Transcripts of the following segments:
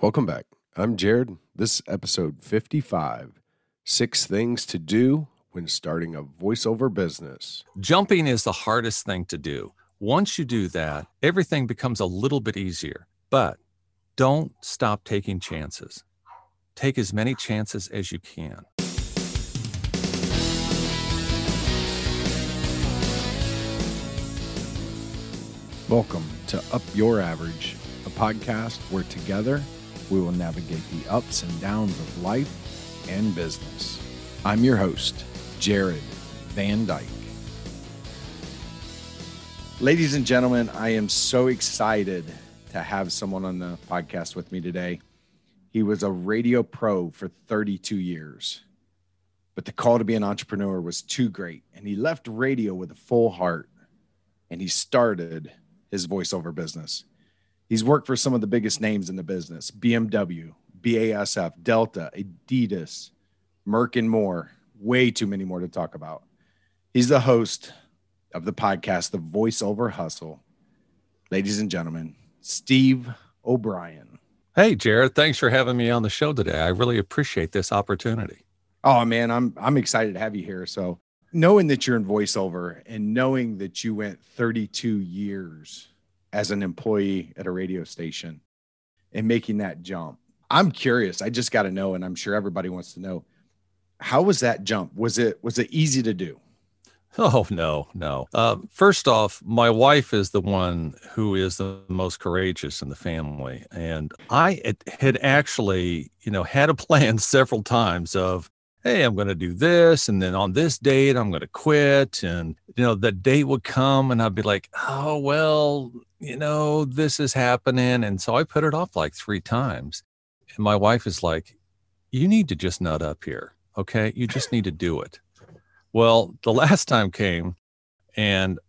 Welcome back. I'm Jared. This is episode 55, 6 things to do when starting a voiceover business. Jumping is the hardest thing to do. Once you do that, everything becomes a little bit easier, but don't stop taking chances. Take as many chances as you can. Welcome to Up Your Average, a podcast where together we will navigate the ups and downs of life and business. I'm your host, Jared Van Dyke. Ladies and gentlemen, I am so excited to have someone on the podcast with me today. He was a radio pro for 32 years, but the call to be an entrepreneur was too great, and he left radio with a full heart, and he started his voiceover business. He's worked for some of the biggest names in the business: BMW, BASF, Delta, Adidas, Merck, and more. Way too many more to talk about. He's the host of the podcast, The Voice Over Hustle. Ladies and gentlemen, Steve O'Brien. Hey, Jared. Thanks for having me on the show today. I really appreciate this opportunity. Oh, man, I'm excited to have you here. So knowing that you're in voiceover and knowing that you went 32 years as an employee at a radio station and making that jump, I'm curious. I just got to know, and I'm sure everybody wants to know, how was that jump? Was it easy to do? Oh, no. First off, my wife is the one who is the most courageous in the family. And I had actually, had a plan several times of, hey, I'm going to do this, and then on this date, I'm going to quit. And, the date would come, and I'd be like, oh, well, this is happening. And so I put it off like 3 times. And my wife is like, you need to just nut up here, okay? You just need to do it. Well, the last time came, and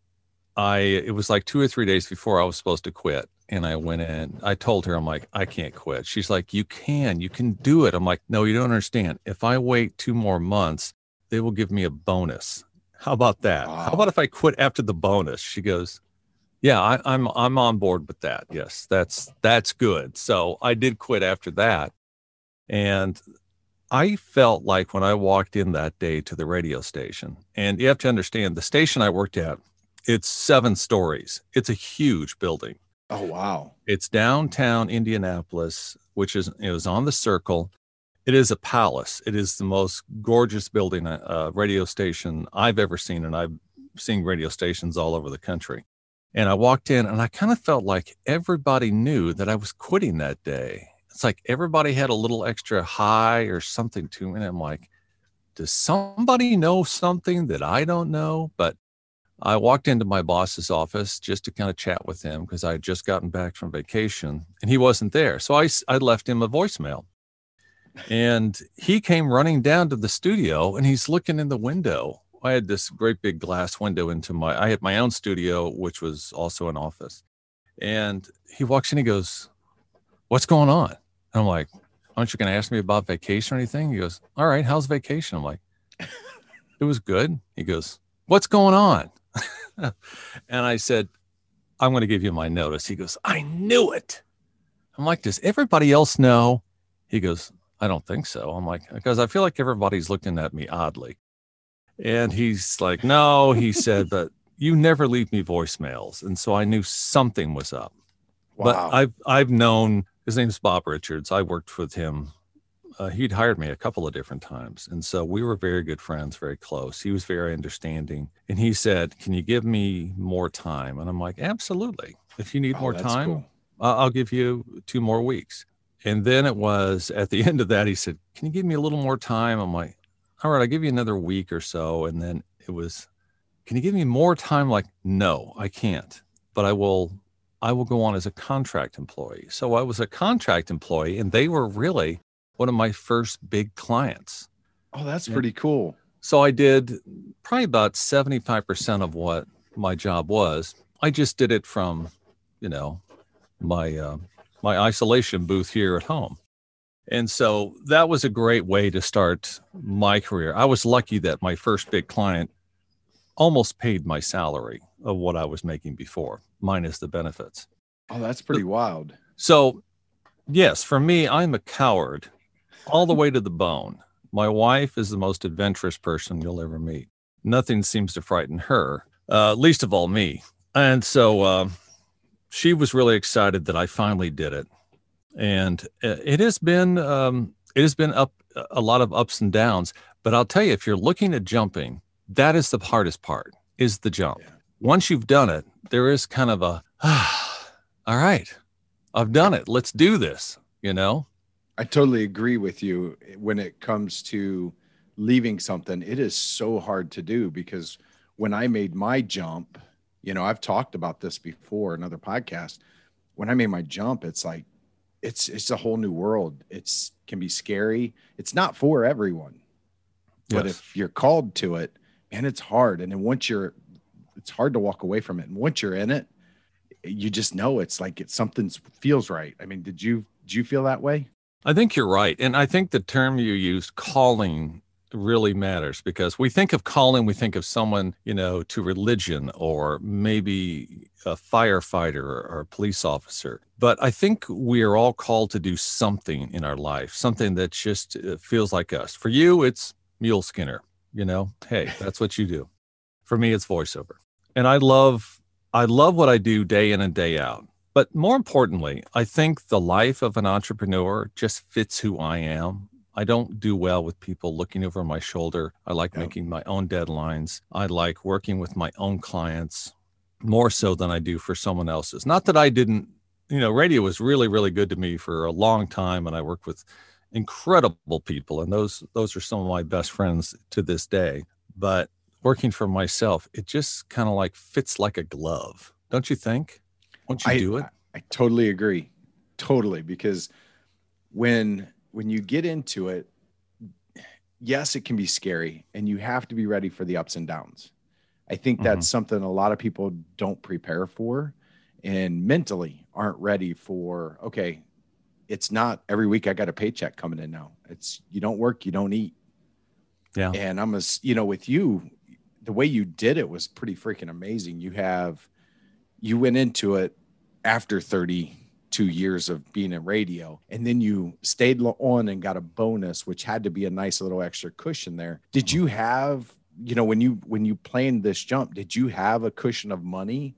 it was like 2 or 3 days before I was supposed to quit. And I went in, I told her, I'm like, I can't quit. She's like, you can do it. I'm like, no, you don't understand. If I wait 2 more months, they will give me a bonus. How about that? Wow. How about if I quit after the bonus? She goes, yeah, I'm on board with that. Yes, that's good. So I did quit after that. And I felt like when I walked in that day to the radio station, and you have to understand, the station I worked at, it's 7 stories. It's a huge building. Oh, wow. It's downtown Indianapolis, which is, it was on the circle. It is a palace. It is the most gorgeous building, radio station I've ever seen. And I've seen radio stations all over the country. And I walked in, and I kind of felt like everybody knew that I was quitting that day. It's like everybody had a little extra high or something to me. And I'm like, does somebody know something that I don't know? But I walked into my boss's office just to kind of chat with him, because I had just gotten back from vacation and he wasn't there. So I left him a voicemail, and he came running down to the studio, and he's looking in the window. I had this great big glass window I had my own studio, which was also an office. And he walks in, he goes, what's going on? And I'm like, aren't you going to ask me about vacation or anything? He goes, all right, how's vacation? I'm like, it was good. He goes, what's going on? And I said, I'm going to give you my notice. He goes, I knew it. I'm like, does everybody else know? He goes, I don't think so. I'm like, because I feel like everybody's looking at me oddly. And he's like, no, he said, but you never leave me voicemails. And so I knew something was up. Wow. But I've known, his name's Bob Richards. I worked with him. He'd hired me a couple of different times. And so we were very good friends, very close. He was very understanding. And he said, can you give me more time? And I'm like, absolutely. If you need more time, cool. I'll give you 2 more weeks. And then it was at the end of that, he said, can you give me a little more time? I'm like, all right, I'll give you another week or so. And then it was, can you give me more time? Like, no, I can't, but I will go on as a contract employee. So I was a contract employee, and they were really one of my first big clients. Oh, that's pretty cool. So I did probably about 75% of what my job was. I just did it from, my isolation booth here at home. And so that was a great way to start my career. I was lucky that my first big client almost paid my salary of what I was making before, minus the benefits. Oh, that's pretty wild. So Yes, for me, I'm a coward all the way to the bone. My wife is the most adventurous person you'll ever meet. Nothing seems to frighten her, least of all me. And so she was really excited that I finally did it. And it has been up a lot of ups and downs. But I'll tell you, if you're looking at jumping, that is the hardest part, is the jump. Yeah. Once you've done it, there is kind of a, all right, I've done it. Let's do this, you know? I totally agree with you when it comes to leaving something. It is so hard to do, because when I made my jump, you know, I've talked about this before in other podcasts. When I made my jump, it's like, it's a whole new world. It's can be scary. It's not for everyone, but yes, if you're called to it, man, it's hard. And then it's hard to walk away from it. And once you're in it, you just know it's like something feels right. I mean, did you feel that way? I think you're right. And I think the term you used, calling, really matters, because we think of calling, we think of someone, you know, to religion, or maybe a firefighter or a police officer. But I think we are all called to do something in our life, something that just feels like us. For you, it's mule skinner, you know, hey, that's what you do. For me, it's voiceover. And I love what I do day in and day out. But more importantly, I think the life of an entrepreneur just fits who I am. I don't do well with people looking over my shoulder. I like making my own deadlines. I like working with my own clients more so than I do for someone else's. Not that I didn't, you know, radio was really, really good to me for a long time. And I worked with incredible people. And those are some of my best friends to this day. But working for myself, it just kind of like fits like a glove. Don't you think? Once you do it? I totally agree. Totally. Because when you get into it, yes, it can be scary, and you have to be ready for the ups and downs. I think that's something a lot of people don't prepare for and mentally aren't ready for. Okay, it's not every week I got a paycheck coming in now. It's you don't work, you don't eat. Yeah. And with you, the way you did it was pretty freaking amazing. You went into it after 32 years of being in radio, and then you stayed on and got a bonus, which had to be a nice little extra cushion there. Did you have, when you planned this jump, did you have a cushion of money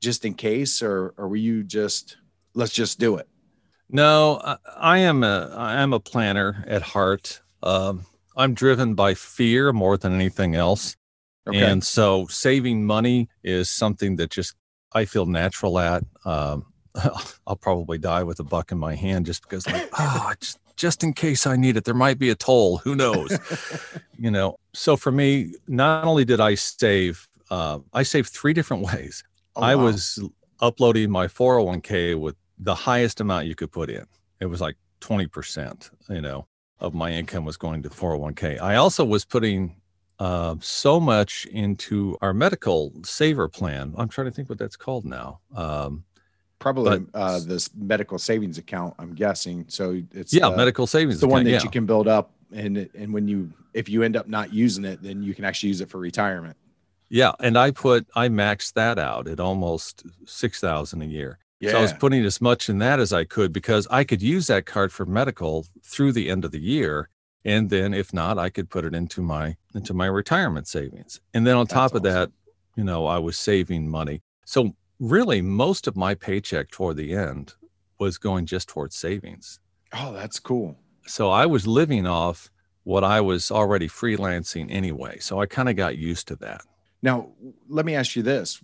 just in case, or were you just, let's just do it? No, I am a planner at heart. I'm driven by fear more than anything else. Okay. And so saving money is something that just, I feel natural at. I'll probably die with a buck in my hand just because, like, just in case I need it, there might be a toll. Who knows? You know. So for me, not only did I save, I saved three different ways. Oh, wow. I was uploading my 401k with the highest amount you could put in. It was like 20%, of my income was going to 401k. I also was putting so much into our medical saver plan. I'm trying to think what that's called now. Probably this medical savings account, I'm guessing. So it's medical savings, the one that you can build up, and if you end up not using it, then you can actually use it for retirement. Yeah, and I maxed that out at almost $6,000 a year. Yeah. So I was putting as much in that as I could, because I could use that card for medical through the end of the year. And then if not, I could put it into my retirement savings. And then on top of that, I was saving money. So really most of my paycheck toward the end was going just towards savings. Oh, that's cool. So I was living off what I was already freelancing anyway. So I kind of got used to that. Now, let me ask you this.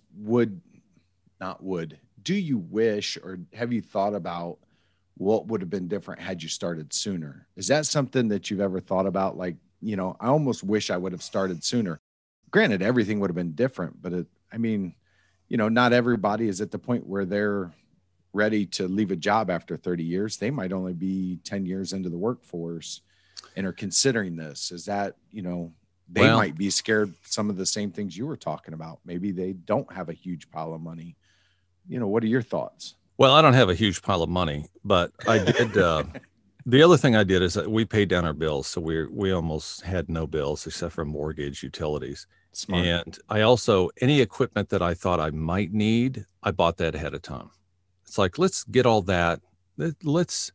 Do you wish, or have you thought about, what would have been different had you started sooner? Is that something that you've ever thought about? Like, I almost wish I would have started sooner. Granted, everything would have been different, but not everybody is at the point where they're ready to leave a job after 30 years. They might only be 10 years into the workforce and are considering this. Is that, they might be scared some of the same things you were talking about. Maybe they don't have a huge pile of money. What are your thoughts? Well, I don't have a huge pile of money, but I did. The other thing I did is that we paid down our bills. So we almost had no bills except for mortgage, utilities. Smart. And I also, any equipment that I thought I might need, I bought that ahead of time. It's like, let's get all that. Let's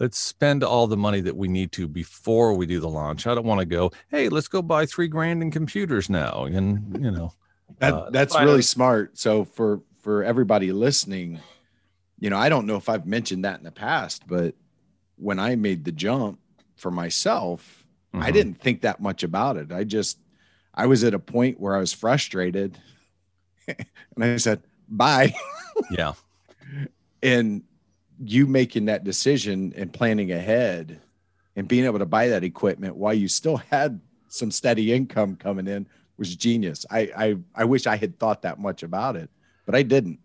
Let's spend all the money that we need to before we do the launch. I don't want to go, hey, let's go buy $3,000 in computers now. And, you know, that's really smart. So for everybody listening, you know, I don't know if I've mentioned that in the past, but when I made the jump for myself, mm-hmm. I didn't think that much about it. I was at a point where I was frustrated and I said, bye. Yeah. And you making that decision and planning ahead and being able to buy that equipment while you still had some steady income coming in was genius. I wish I had thought that much about it, but I didn't.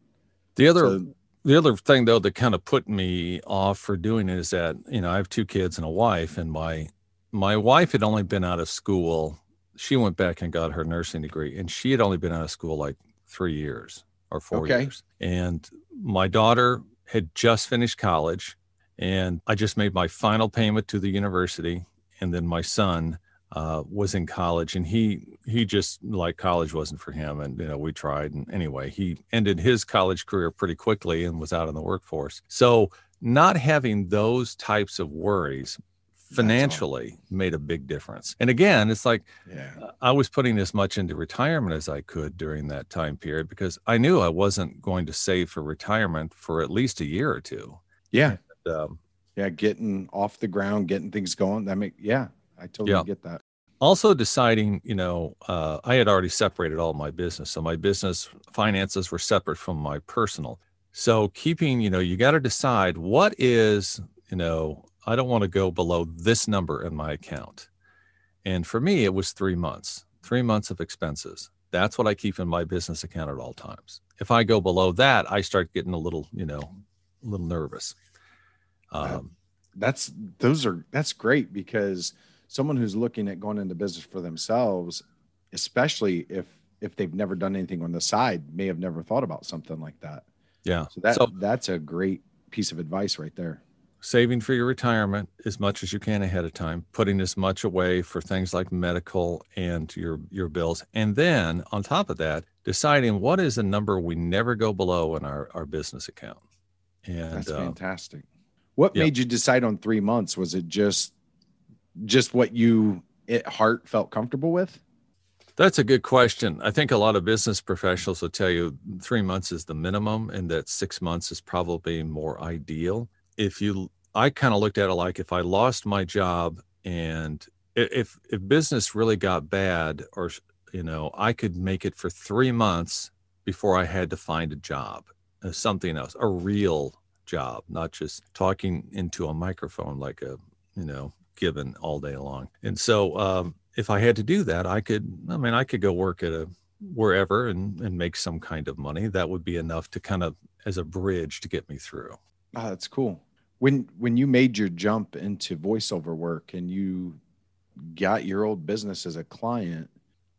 The other thing though, that kind of put me off for doing it is that, you know, I have two kids and a wife, and my wife had only been out of school. She went back and got her nursing degree, and she had only been out of school like 3 years or four years. And my daughter had just finished college, and I just made my final payment to the university. And then my son was in college, and he just, like, college wasn't for him. And, you know, we tried. And anyway, he ended his college career pretty quickly and was out in the workforce. So not having those types of worries financially made a big difference. And again, it's like, I was putting as much into retirement as I could during that time period, because I knew I wasn't going to save for retirement for at least a year or two. Yeah. And, getting off the ground, getting things going. I totally get that. Also deciding, you know, I had already separated all my business. So my business finances were separate from my personal. So keeping, you know, you got to decide what is, you know, I don't want to go below this number in my account. And for me, it was 3 months, 3 months of expenses. That's what I keep in my business account at all times. If I go below that, I start getting a little, you know, a little nervous. That's great, because someone who's looking at going into business for themselves, especially if they've never done anything on the side, may have never thought about something like that. Yeah. So that's a great piece of advice right there. Saving for your retirement as much as you can ahead of time, putting as much away for things like medical and your bills. And then on top of that, deciding what is a number we never go below in our business account. And that's fantastic. What made you decide on 3 months? Was it just what you at heart felt comfortable with? That's a good question. I think a lot of business professionals will tell you 3 months is the minimum, and that 6 months is probably more ideal. I kind of looked at it like, if I lost my job and if business really got bad, or, you know, I could make it for 3 months before I had to find a job, something else, a real job, not just talking into a microphone like a, you know, Gibbon all day long. And so if I had to do that, I could go work at wherever and make some kind of money. That would be enough to kind of, as a bridge to get me through. Oh, that's cool. When you made your jump into voiceover work and you got your old business as a client,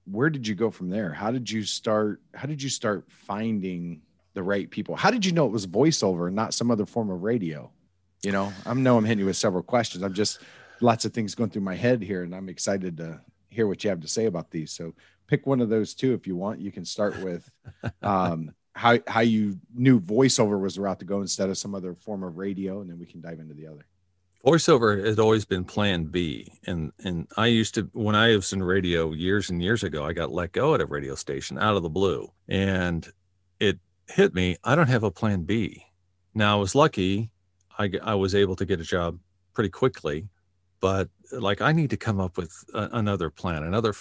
where did you go from there? How did you start finding the right people? How did you know it was voiceover and not some other form of radio? You know, I know I'm hitting you with several questions. I'm just lots of things going through my head here, and I'm excited to hear what you have to say about these. So pick one of those two if you want. You can start with how you knew voiceover was the route to go instead of some other form of radio, and then we can dive into the other. Voiceover has always been plan B. And I used to, when I was in radio years and years ago, I got let go at a radio station out of the blue, and it hit me, I don't have a plan B. Now, I was lucky. I was able to get a job pretty quickly, but like, I need to come up with another plan, another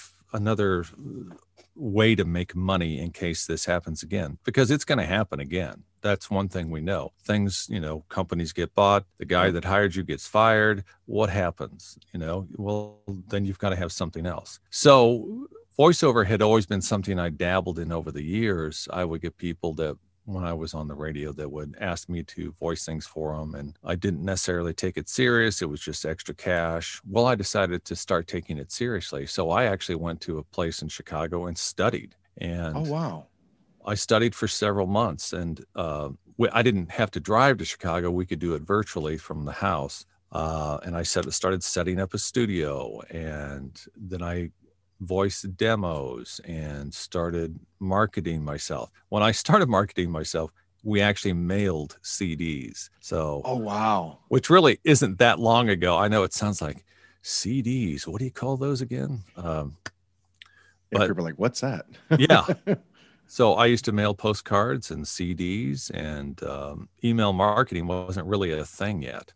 way to make money in case this happens again, because it's going to happen again. That's one thing we know. Things, you know, companies get bought, the guy that hired you gets fired. What happens? You know, well, then you've got to have something else. So voiceover had always been something I dabbled in over the years. I would get people that, when I was on the radio, that would ask me to voice things for them. And I didn't necessarily take it serious. It was just extra cash. Well, I decided to start taking it seriously. So I actually went to a place in Chicago and studied. And oh, wow. I studied for several months, and I didn't have to drive to Chicago. We could do it virtually from the house. And I started setting up a studio, and then I voice demos and started marketing myself. When I started marketing myself, we actually mailed CDs. So, oh, wow. Which really isn't that long ago. I know it sounds like CDs. What do you call those again? But people are like, what's that? Yeah. So I used to mail postcards and CDs, and email marketing wasn't really a thing yet.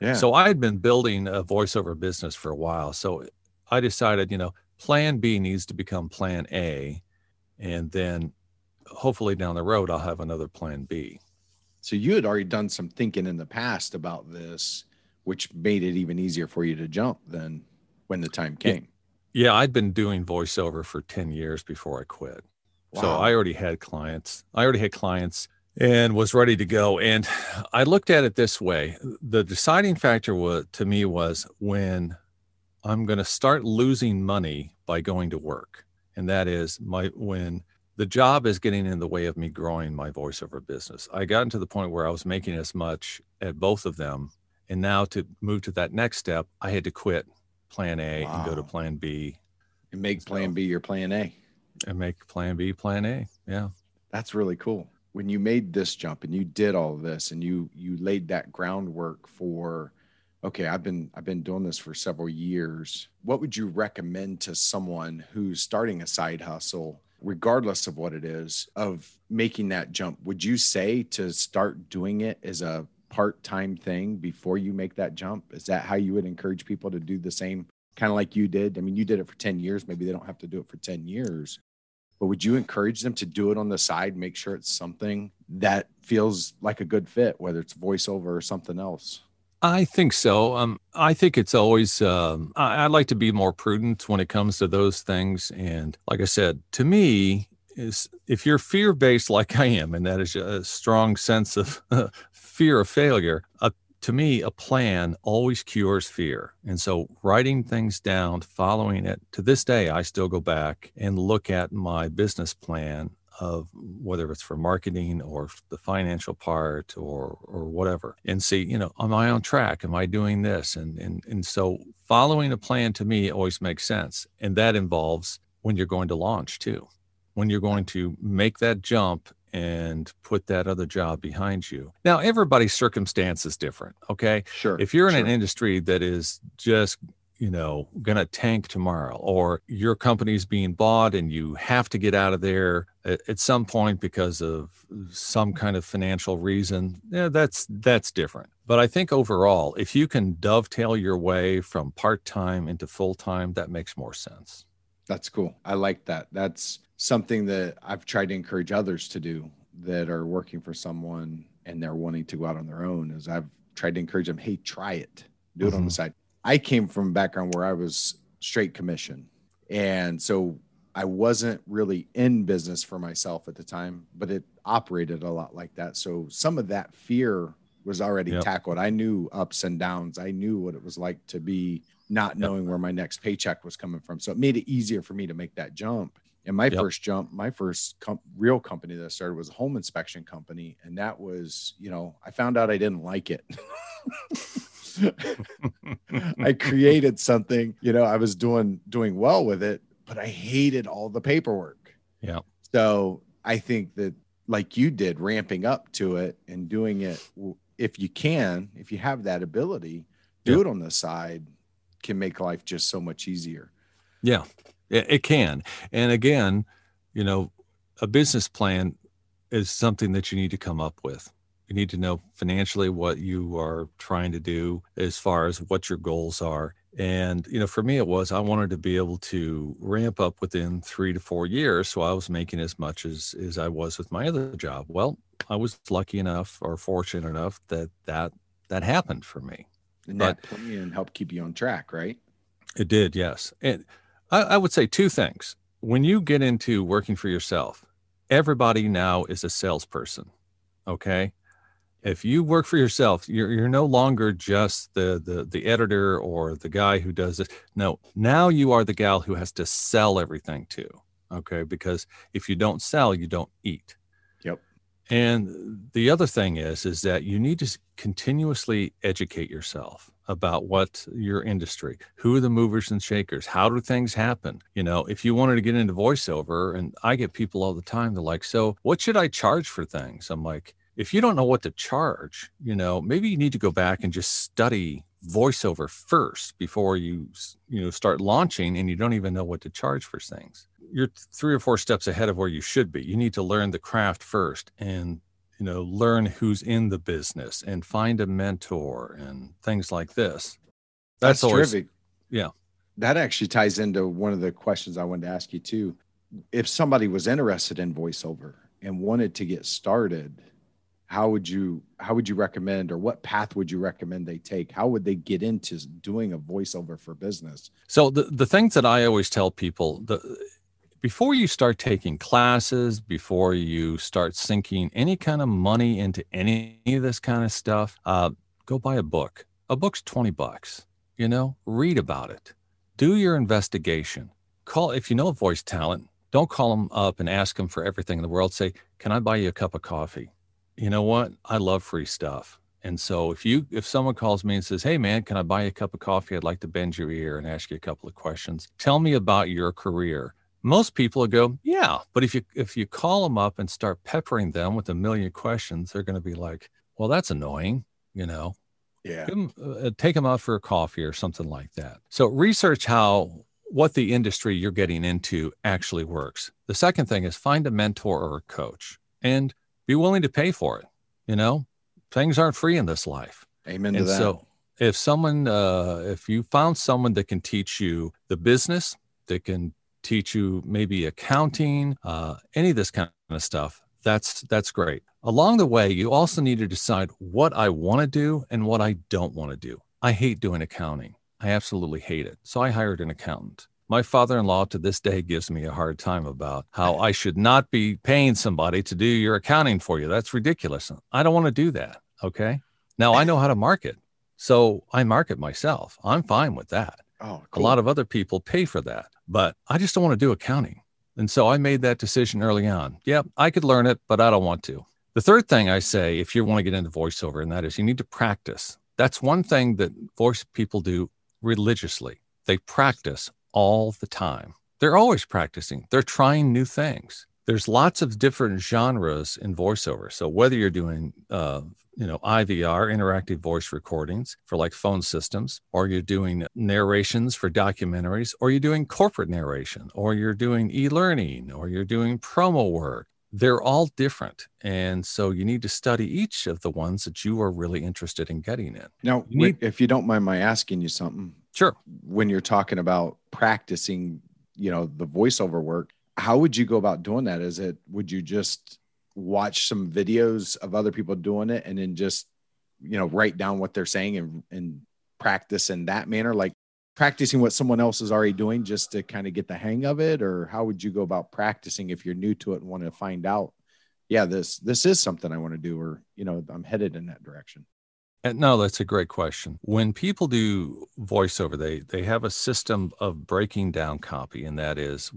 Yeah. So I had been building a voiceover business for a while. So I decided, plan B needs to become plan A. And then hopefully down the road, I'll have another plan B. So you had already done some thinking in the past about this, which made it even easier for you to jump than when the time came. Yeah, I'd been doing voiceover for 10 years before I quit. Wow. So I already had clients. And was ready to go. And I looked at it this way. The deciding factor was when I'm going to start losing money by going to work. And that is when the job is getting in the way of me growing my voiceover business. I got to the point where I was making as much at both of them. And now to move to that next step, I had to quit plan A and go to plan B. And make plan B your plan A. And make plan B plan A. Yeah. That's really cool. When you made this jump and you did all of this and you laid that groundwork for, okay, I've been doing this for several years. What would you recommend to someone who's starting a side hustle, regardless of what it is, of making that jump? Would you say to start doing it as a part-time thing before you make that jump? Is that how you would encourage people to do the same, kind of like you did? I mean, you did it for 10 years. Maybe they don't have to do it for 10 years. But would you encourage them to do it on the side, make sure it's something that feels like a good fit, whether it's voiceover or something else? I think so. I think it's always, I like to be more prudent when it comes to those things. And like I said, to me, is if you're fear-based like I am, and that is a strong sense of fear of failure, to me, a plan always cures fear. And so writing things down, following it, to this day, I still go back and look at my business plan of whether it's for marketing or the financial part or whatever, and see, am I on track? Am I doing this? And so following a plan to me always makes sense. And that involves when you're going to launch too, when you're going to make that jump and put that other job behind you. Now, everybody's circumstance is different, okay? Sure. If you're in an industry that is just, going to tank tomorrow, or your company's being bought and you have to get out of there at some point because of some kind of financial reason, that's different. But I think overall, if you can dovetail your way from part-time into full-time, that makes more sense. That's cool. I like that. That's something that I've tried to encourage others to do that are working for someone and they're wanting to go out on their own, is I've tried to encourage them, hey, try it, do it on the side. I came from a background where I was straight commission. And so I wasn't really in business for myself at the time, but it operated a lot like that. So some of that fear was already tackled. I knew ups and downs. I knew what it was like to be not knowing where my next paycheck was coming from. So it made it easier for me to make that jump. And my first jump, my first real company that I started was a home inspection company. And that was, I found out I didn't like it. I created something, I was doing well with it, but I hated all the paperwork. Yeah. So I think that like you did, ramping up to it and doing it, if you can, if you have that ability, do it on the side, can make life just so much easier. Yeah. It can. And again, a business plan is something that you need to come up with. You need to know financially what you are trying to do as far as what your goals are. And, for me, it was, I wanted to be able to ramp up within 3 to 4 years. So I was making as much as I was with my other job. Well, I was lucky enough or fortunate enough that happened for me. And that plan helped keep you on track, right? It did. Yes. And I would say two things. When you get into working for yourself, everybody now is a salesperson. Okay. If you work for yourself, you're no longer just the editor or the guy who does this. No, now you are the gal who has to sell everything too. Okay. Because if you don't sell, you don't eat. Yep. And the other thing is that you need to continuously educate yourself about what your industry, who are the movers and shakers, how do things happen? You know, if you wanted to get into voiceover, and I get people all the time, they're like, so what should I charge for things? I'm like, if you don't know what to charge, you know, maybe you need to go back and just study voiceover first before you start launching and you don't even know what to charge for things. You're 3 or 4 steps ahead of where you should be. You need to learn the craft first and, you know, learn who's in the business and find a mentor and things like this. That's always, terrific. Yeah. That actually ties into one of the questions I wanted to ask you too. If somebody was interested in voiceover and wanted to get started, how would you recommend, or what path would you recommend they take? How would they get into doing a voiceover for business? So the things that I always tell people, before you start taking classes, before you start sinking any kind of money into any of this kind of stuff, go buy a book. A book's $20, you know, read about it. Do your investigation. Call, if you know a voice talent, don't call them up and ask them for everything in the world. Say, can I buy you a cup of coffee? You know what? I love free stuff. And so if someone calls me and says, hey man, can I buy you a cup of coffee? I'd like to bend your ear and ask you a couple of questions. Tell me about your career. Most people will go, yeah. But if you call them up and start peppering them with a million questions, they're going to be like, well, that's annoying, you know? Yeah. Take them out for a coffee or something like that. So research what the industry you're getting into actually works. The second thing is find a mentor or a coach and be willing to pay for it. You know, things aren't free in this life. Amen to that. So if someone, if you found someone that can teach you the business, that can teach you maybe accounting, any of this kind of stuff, that's great. Along the way, you also need to decide what I want to do and what I don't want to do. I hate doing accounting. I absolutely hate it. So I hired an accountant. My father-in-law to this day gives me a hard time about how I should not be paying somebody to do your accounting for you. That's ridiculous. I don't want to do that. Okay. Now I know how to market. So I market myself. I'm fine with that. Oh, cool. A lot of other people pay for that, but I just don't want to do accounting. And so I made that decision early on. Yep. I could learn it, but I don't want to. The third thing I say, if you want to get into voiceover, and that is you need to practice. That's one thing that voice people do religiously. They practice all the time. They're always practicing. They're trying new things. There's lots of different genres in voiceover. So whether you're doing, IVR, interactive voice recordings for like phone systems, or you're doing narrations for documentaries, or you're doing corporate narration, or you're doing e-learning, or you're doing promo work, they're all different. And so you need to study each of the ones that you are really interested in getting in. Now, if you don't mind my asking you something. Sure. When you're talking about practicing, you know, the voiceover work, how would you go about doing that? Would you just watch some videos of other people doing it and then just, you know, write down what they're saying and practice in that manner? Like practicing what someone else is already doing just to kind of get the hang of it? Or how would you go about practicing if you're new to it and want to find out, yeah, this is something I want to do, or, you know, I'm headed in that direction? No, that's a great question. When people do voiceover, they have a system of breaking down copy, and that is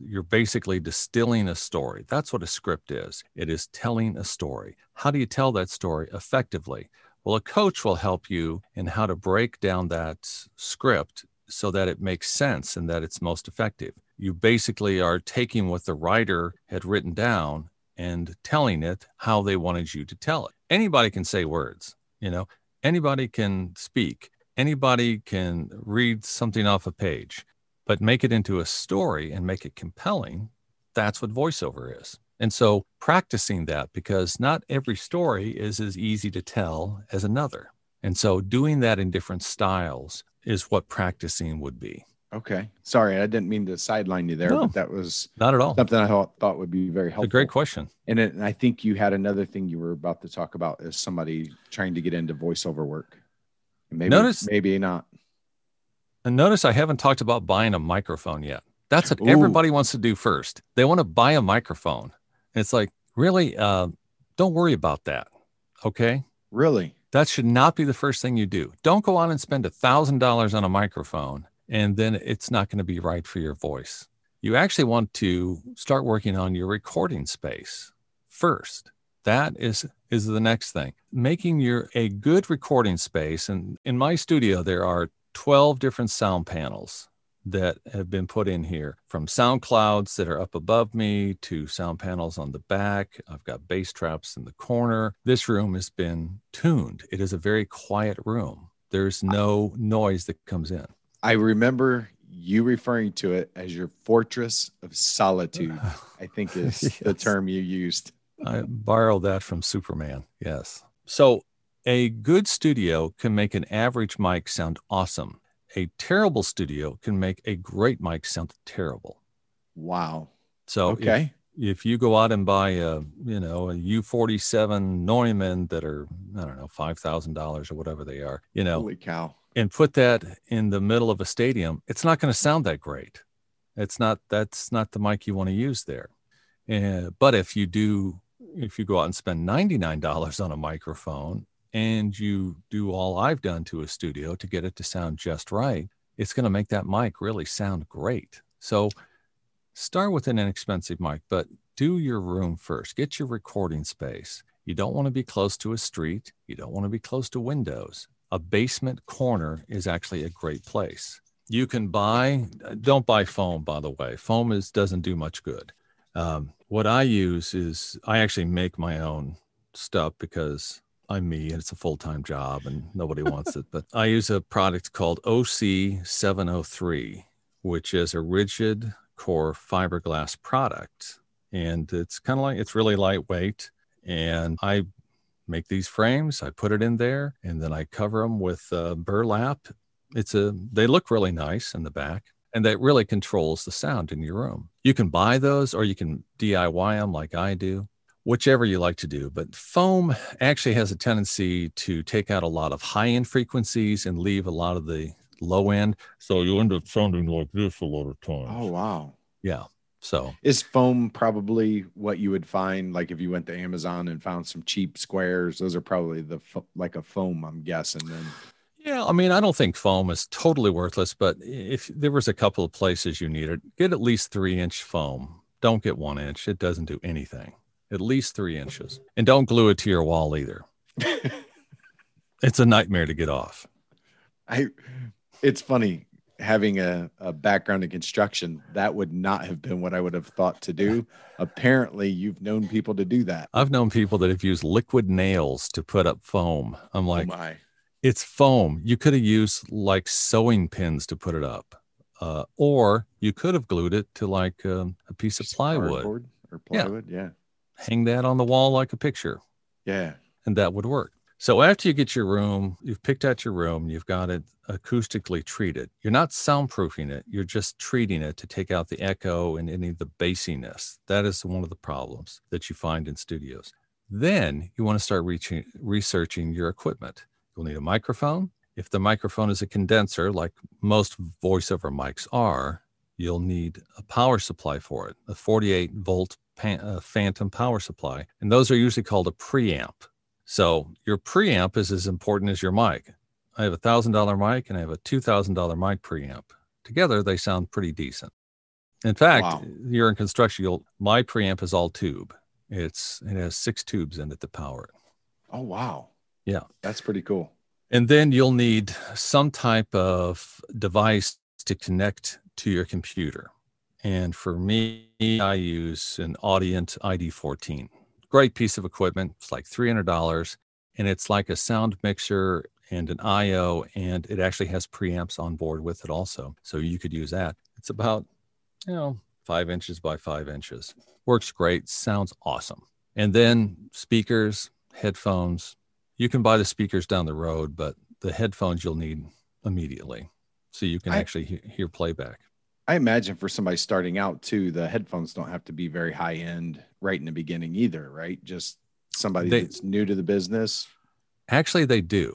you're basically distilling a story. That's what a script is. It is telling a story. How do you tell that story effectively? Well, a coach will help you in how to break down that script so that it makes sense and that it's most effective. You basically are taking what the writer had written down and telling it how they wanted you to tell it. Anybody can say words. You know, anybody can speak, anybody can read something off a page, but make it into a story and make it compelling. That's what voiceover is. And so practicing that, because not every story is as easy to tell as another. And so doing that in different styles is what practicing would be. Okay. Sorry, I didn't mean to sideline you there, but that was not at all something I thought would be very helpful. It's a great question. And I think you had another thing you were about to talk about is somebody trying to get into voiceover work. Maybe not. And notice I haven't talked about buying a microphone yet. That's what everybody wants to do first. They want to buy a microphone. And it's like, really, don't worry about that. Okay? Really? That should not be the first thing you do. Don't go out and spend $1,000 on a microphone and then it's not going to be right for your voice. You actually want to start working on your recording space first. That is the next thing. Making a good recording space. And in my studio, there are 12 different sound panels that have been put in here, from sound clouds that are up above me to sound panels on the back. I've got bass traps in the corner. This room has been tuned. It is a very quiet room. There's no noise that comes in. I remember you referring to it as your fortress of solitude, I think is yes. The term you used. I borrowed that from Superman. Yes. So a good studio can make an average mic sound awesome. A terrible studio can make a great mic sound terrible. Wow. So okay. If you go out and buy a U47 Neumann that are, I don't know, $5,000 or whatever they are, holy cow, and put that in the middle of a stadium, it's not going to sound that great. That's not the mic you want to use there. But if you go out and spend $99 on a microphone and you do all I've done to a studio to get it to sound just right, it's going to make that mic really sound great. So start with an inexpensive mic, but do your room first. Get your recording space. You don't want to be close to a street. You don't want to be close to windows. A basement corner is actually a great place. You can don't buy foam, by the way. Foam doesn't do much good. What I use is I actually make my own stuff because I'm me and it's a full-time job and nobody wants it. But I use a product called OC703, which is a rigid core fiberglass product. And it's it's really lightweight. And I make these frames, I put it in there, and then I cover them with burlap. They look really nice in the back. And that really controls the sound in your room. You can buy those or you can DIY them like I do, whichever you like to do. But foam actually has a tendency to take out a lot of high-end frequencies and leave a lot of the low-end. So you end up sounding like this a lot of times. Oh, wow. Yeah. So is foam probably what you would find, like if you went to Amazon and found some cheap squares? Those are probably like a foam, I'm guessing. Then. Yeah, I mean, I don't think foam is totally worthless, but if there was a couple of places you need it, get at least 3-inch foam. Don't get 1-inch. It doesn't do anything. At least 3 inches. And don't glue it to your wall either. It's a nightmare to get off. It's funny, having a background in construction, that would not have been what I would have thought to do. Apparently, you've known people to do that. I've known people that have used liquid nails to put up foam. I'm like... Oh my. It's foam. You could have used like sewing pins to put it up, or you could have glued it to like a piece of plywood. Or plywood, yeah. Hang that on the wall like a picture. Yeah. And that would work. So after you get your room, you've picked out your room, you've got it acoustically treated. You're not soundproofing it. You're just treating it to take out the echo and any of the bassiness. That is one of the problems that you find in studios. Then you want to start researching your equipment. You'll need a microphone. If the microphone is a condenser, like most voiceover mics are, you'll need a power supply for it, a 48-volt phantom power supply. And those are usually called a preamp. So your preamp is as important as your mic. I have a $1,000 mic and I have a $2,000 mic preamp. Together, they sound pretty decent. In fact, wow. You're in construction. My preamp is all tube. It has 6 tubes in it to power it. Oh, wow. Yeah. That's pretty cool. And then you'll need some type of device to connect to your computer. And for me, I use an Audient ID14. Great piece of equipment. It's like $300. And it's like a sound mixer and an IO. And it actually has preamps on board with it also. So you could use that. It's about, 5 inches by 5 inches. Works great. Sounds awesome. And then speakers, headphones. You can buy the speakers down the road, but the headphones you'll need immediately. So you can actually hear playback. I imagine for somebody starting out too, the headphones don't have to be very high end right in the beginning either, right? Just somebody that's new to the business. Actually, they do.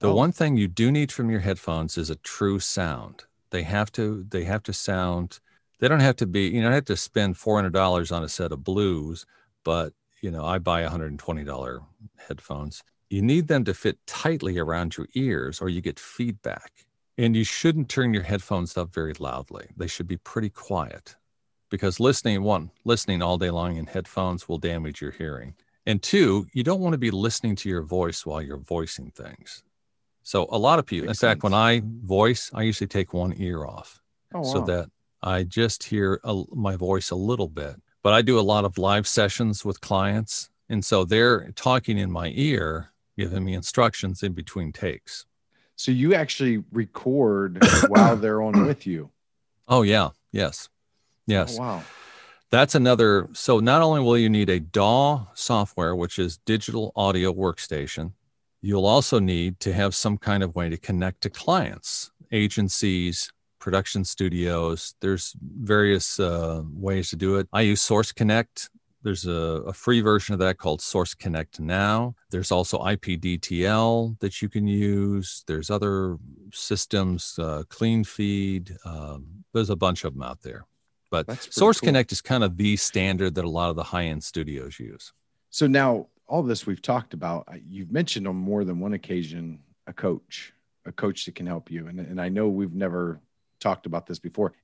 The one thing you do need from your headphones is a true sound. They have to sound, they don't have to be, you don't have to spend $400 on a set of blues, but I buy $120 headphones. You need them to fit tightly around your ears or you get feedback. And you shouldn't turn your headphones up very loudly. They should be pretty quiet because listening all day long in headphones will damage your hearing. And two, you don't want to be listening to your voice while you're voicing things. So a lot of people, in fact, when I voice, I usually take one ear off so that I just hear my voice a little bit. But I do a lot of live sessions with clients. And so they're talking in my ear, giving me instructions in between takes. So you actually record while they're on with you? Oh, yeah. Yes. Yes. Oh, wow. That's another. So not only will you need a DAW software, which is digital audio workstation, you'll also need to have some kind of way to connect to clients, agencies, production studios. There's various ways to do it. I use Source Connect. There's a free version of that called Source Connect now. There's also IPDTL that you can use. There's other systems, CleanFeed. There's a bunch of them out there. But Source Connect is kind of the standard that a lot of the high-end studios use. So now all of this we've talked about, you've mentioned on more than one occasion, a coach that can help you. And I know we've never talked about this before.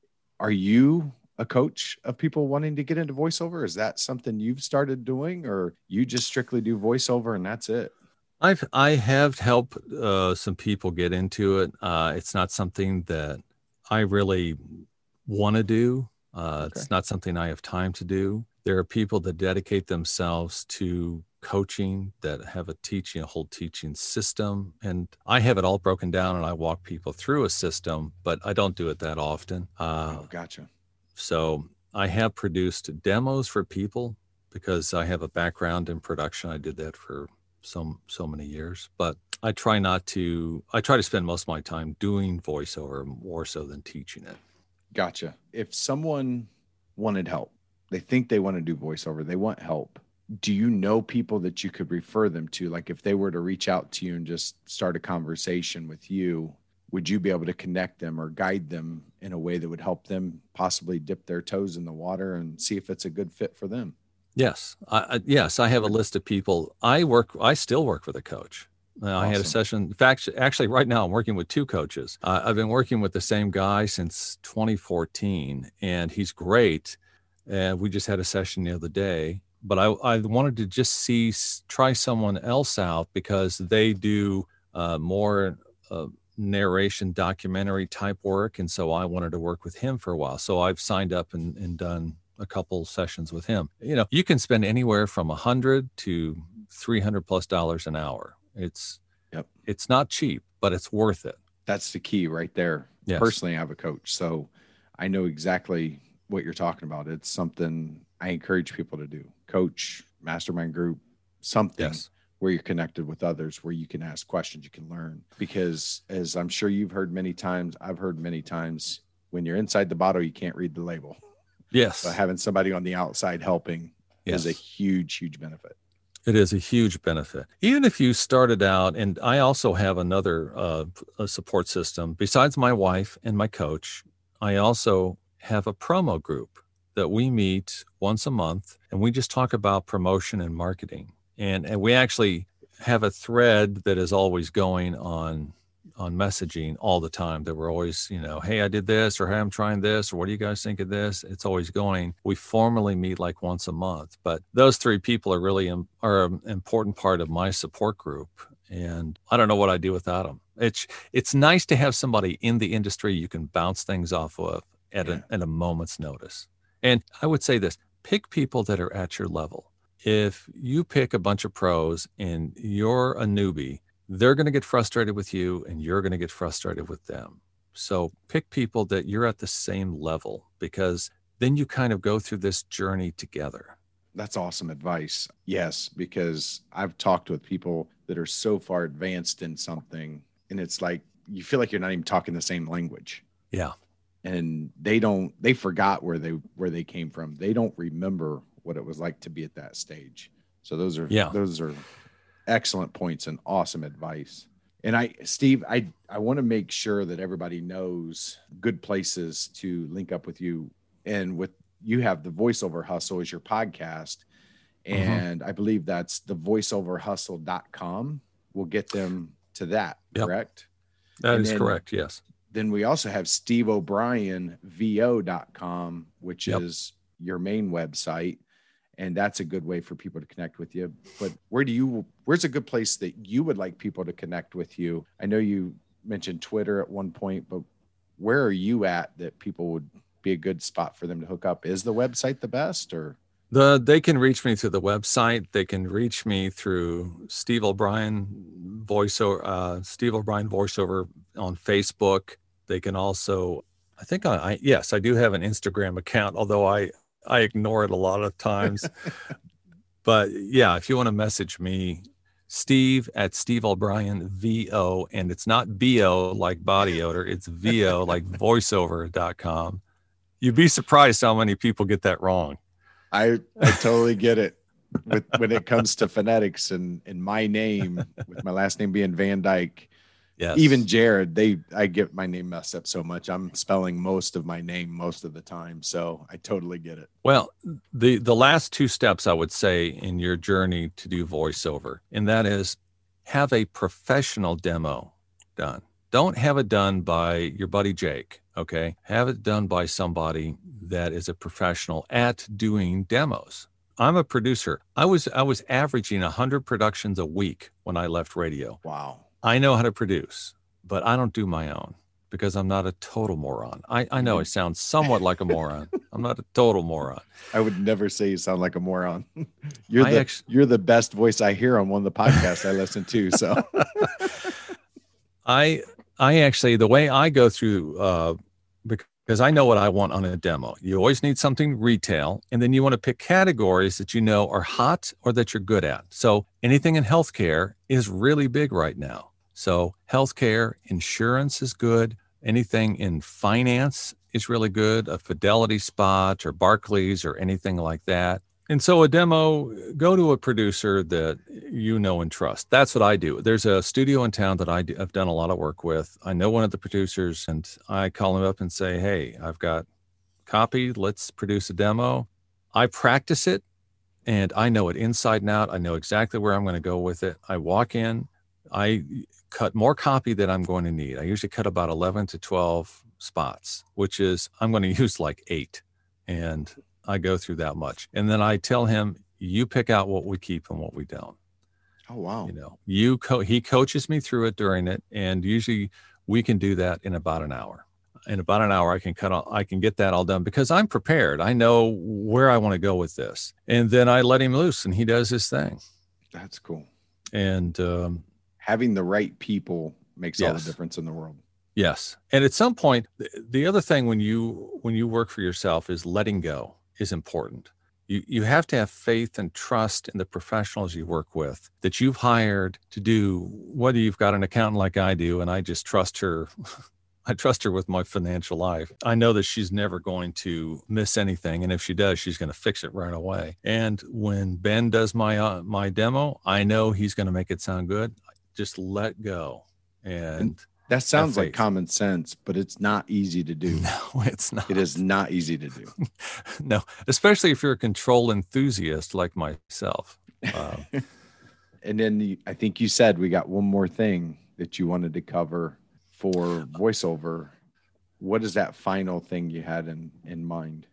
Are you a coach of people wanting to get into voiceover? Is that something you've started doing, or you just strictly do voiceover and that's it? I have helped some people get into it. It's not something that I really want to do. Okay. It's not something I have time to do. There are people that dedicate themselves to coaching that have a whole teaching system. And I have it all broken down and I walk people through a system, but I don't do it that often. Gotcha. So I have produced demos for people because I have a background in production. I did that for so many years, but I try to spend most of my time doing voiceover more so than teaching it. Gotcha. If someone wanted help, they think they want to do voiceover, they want help. Do you know people that you could refer them to? Like if they were to reach out to you and just start a conversation with you, would you be able to connect them or guide them in a way that would help them possibly dip their toes in the water and see if it's a good fit for them? Yes. I have a list of people. I still work with a coach. Awesome. I had a session. In fact, actually right now I'm working with two coaches. I've been working with the same guy since 2014 and he's great. And we just had a session the other day, but I wanted to just try someone else out because they do more narration documentary type work. And so I wanted to work with him for a while. So I've signed up and done a couple sessions with him. You know, you can spend anywhere from $100 to $300+ an hour. It's not cheap, but it's worth it. That's the key right there. Yes. Personally, I have a coach, so I know exactly what you're talking about. It's something I encourage people to do. Coach, mastermind group, something where you're connected with others, where you can ask questions, you can learn. Because as I'm sure you've heard many times, I've heard many times, when you're inside the bottle, you can't read the label. Yes. So having somebody on the outside helping is a huge, huge benefit. It is a huge benefit. Even if you started out, and I also have another support system. Besides my wife and my coach, I also have a promo group that we meet once a month and we just talk about promotion and marketing. And we actually have a thread that is always going on messaging all the time, that we're always, you know, hey, I did this, or hey, I'm trying this, or what do you guys think of this? It's always going. We formally meet like once a month, but those three people are really are an important part of my support group. And I don't know what I'd do without them. It's nice to have somebody in the industry you can bounce things off of at a moment's notice. And I would say this, pick people that are at your level. If you pick a bunch of pros and you're a newbie, they're going to get frustrated with you and you're going to get frustrated with them. So pick people that you're at the same level, because then you kind of go through this journey together. That's awesome advice. Yes, because I've talked with people that are so far advanced in something and it's like, you feel like you're not even talking the same language. Yeah. And they forgot where they came from. They don't remember what it was like to be at that stage. So those are excellent points and awesome advice. And Steve, I want to make sure that everybody knows good places to link up with you. And you have The Voiceover Hustle as your podcast. And I believe that's thevoiceoverhustle.com. We'll get them to that, correct? That is correct. Yes. Then we also have Steve O'Brien, VO.com, which is your main website. And that's a good way for people to connect with you. But where's a good place that you would like people to connect with you? I know you mentioned Twitter at one point, but where are you at that people would be a good spot for them to hook up? Is the website the best, or? They can reach me through the website. They can reach me through Steve O'Brien voiceover on Facebook. They can also, yes, I do have an Instagram account, although I ignore it a lot of times. But yeah, if you want to message me, Steve@SteveO'BrienVO, and it's not BO like body odor, it's VO like voiceover.com. You'd be surprised how many people get that wrong. I totally get it when it comes to phonetics and my name, with my last name being Van Dyke. Yes. Even Jared, I get my name messed up so much. I'm spelling most of my name most of the time. So I totally get it. Well, the last two steps I would say in your journey to do voiceover, and that is have a professional demo done. Don't have it done by your buddy Jake, okay? Have it done by somebody that is a professional at doing demos. I'm a producer. I was averaging 100 productions a week when I left radio. Wow. I know how to produce, but I don't do my own because I'm not a total moron. I know I sound somewhat like a moron. I'm not a total moron. I would never say you sound like a moron. You're the best voice I hear on one of the podcasts I listen to. So I actually, the way I go through, because I know what I want on a demo. You always need something retail, and then you want to pick categories that you know are hot or that you're good at. So anything in healthcare is really big right now. So healthcare, insurance is good. Anything in finance is really good, a Fidelity spot or Barclays or anything like that. And so a demo, go to a producer that you know and trust. That's what I do. There's a studio in town that I've done a lot of work with. I know one of the producers, and I call him up and say, hey, I've got copy. Let's produce a demo. I practice it, and I know it inside and out. I know exactly where I'm going to go with it. I walk in. I cut more copy than I'm going to need. I usually cut about 11 to 12 spots, which is I'm going to use like 8. And I go through that much. And then I tell him, you pick out what we keep and what we don't. Oh, wow. You know, he coaches me through it during it. And usually we can do that in about an hour. In about an hour, I can get that all done because I'm prepared. I know where I want to go with this. And then I let him loose and he does his thing. That's cool. And having the right people makes all the difference in the world. Yes. And at some point, the other thing when you work for yourself is letting go is important. You have to have faith and trust in the professionals you work with that you've hired to do, whether you've got an accountant like I do, and I just trust her. I trust her with my financial life. I know that she's never going to miss anything. And if she does, she's going to fix it right away. And when Ben does my demo, I know he's going to make it sound good. Just let go. And that sounds like common sense, but it's not easy to do. No, it's not. It is not easy to do. No, especially if you're a control enthusiast like myself. And then I think you said we got one more thing that you wanted to cover for voiceover. What is that final thing you had in mind?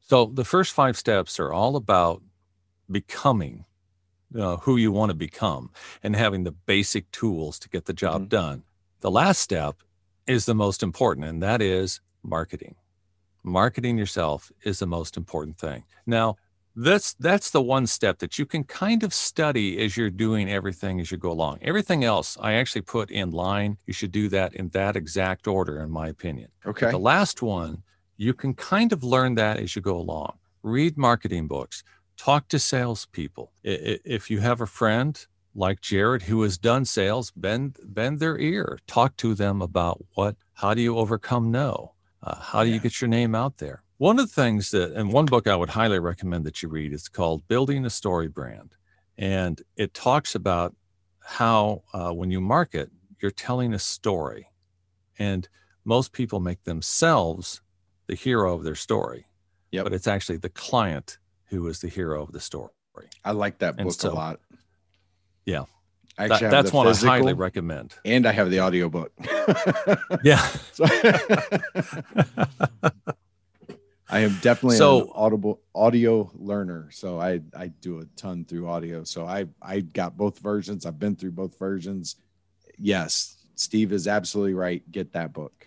So the first 5 steps are all about becoming who you want to become and having the basic tools to get the job done. The last step is the most important, and that is marketing. Marketing yourself is the most important thing. Now, that's the one step that you can kind of study as you're doing everything as you go along. Everything else I actually put in line. You should do that in that exact order, in my opinion. Okay. But the last one, you can kind of learn that as you go along. Read marketing books. Talk to salespeople. If you have a friend like Jared, who has done sales, bend their ear. Talk to them about how do you overcome no? How do you get your name out there? One of the things and one book I would highly recommend that you read is called Building a Story Brand. And it talks about how when you market, you're telling a story. And most people make themselves the hero of their story. Yep. But it's actually the client who is the hero of the story. I like that book a lot. Yeah, that's one I highly recommend. And I have the audiobook. Yeah. I am definitely an audible audio learner. So I do a ton through audio. So I got both versions. I've been through both versions. Yes, Steve is absolutely right. Get that book.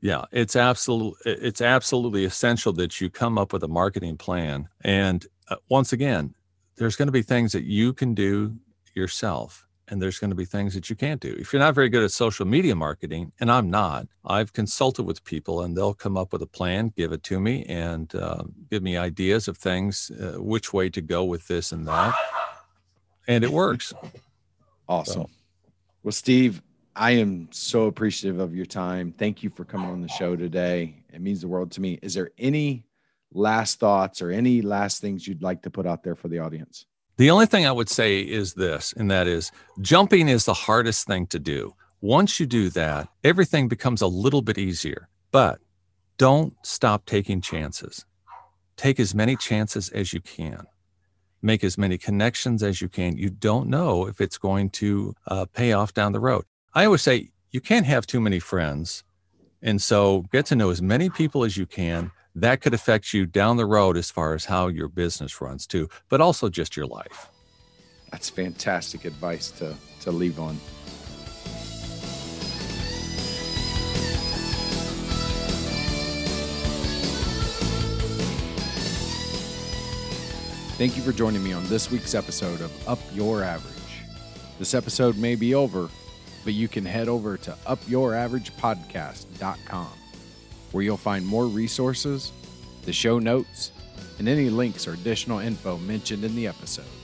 Yeah, it's absolutely essential that you come up with a marketing plan. And once again, there's going to be things that you can do yourself, and there's going to be things that you can't do. If you're not very good at social media marketing, and I'm not, I've consulted with people, and they'll come up with a plan, give it to me, and give me ideas of things, which way to go with this and that, and it works. Awesome. So. Well, Steve, I am so appreciative of your time. Thank you for coming on the show today. It means the world to me. Is there any last thoughts or any last things you'd like to put out there for the audience? The only thing I would say is this, and that is jumping is the hardest thing to do. Once you do that, everything becomes a little bit easier, but don't stop taking chances. Take as many chances as you can. Make as many connections as you can. You don't know if it's going to pay off down the road. I always say you can't have too many friends. And so get to know as many people as you can. That could affect you down the road as far as how your business runs too, but also just your life. That's fantastic advice to leave on. Thank you for joining me on this week's episode of Up Your Average. This episode may be over, but you can head over to upyouraveragepodcast.com, where you'll find more resources, the show notes, and any links or additional info mentioned in the episode.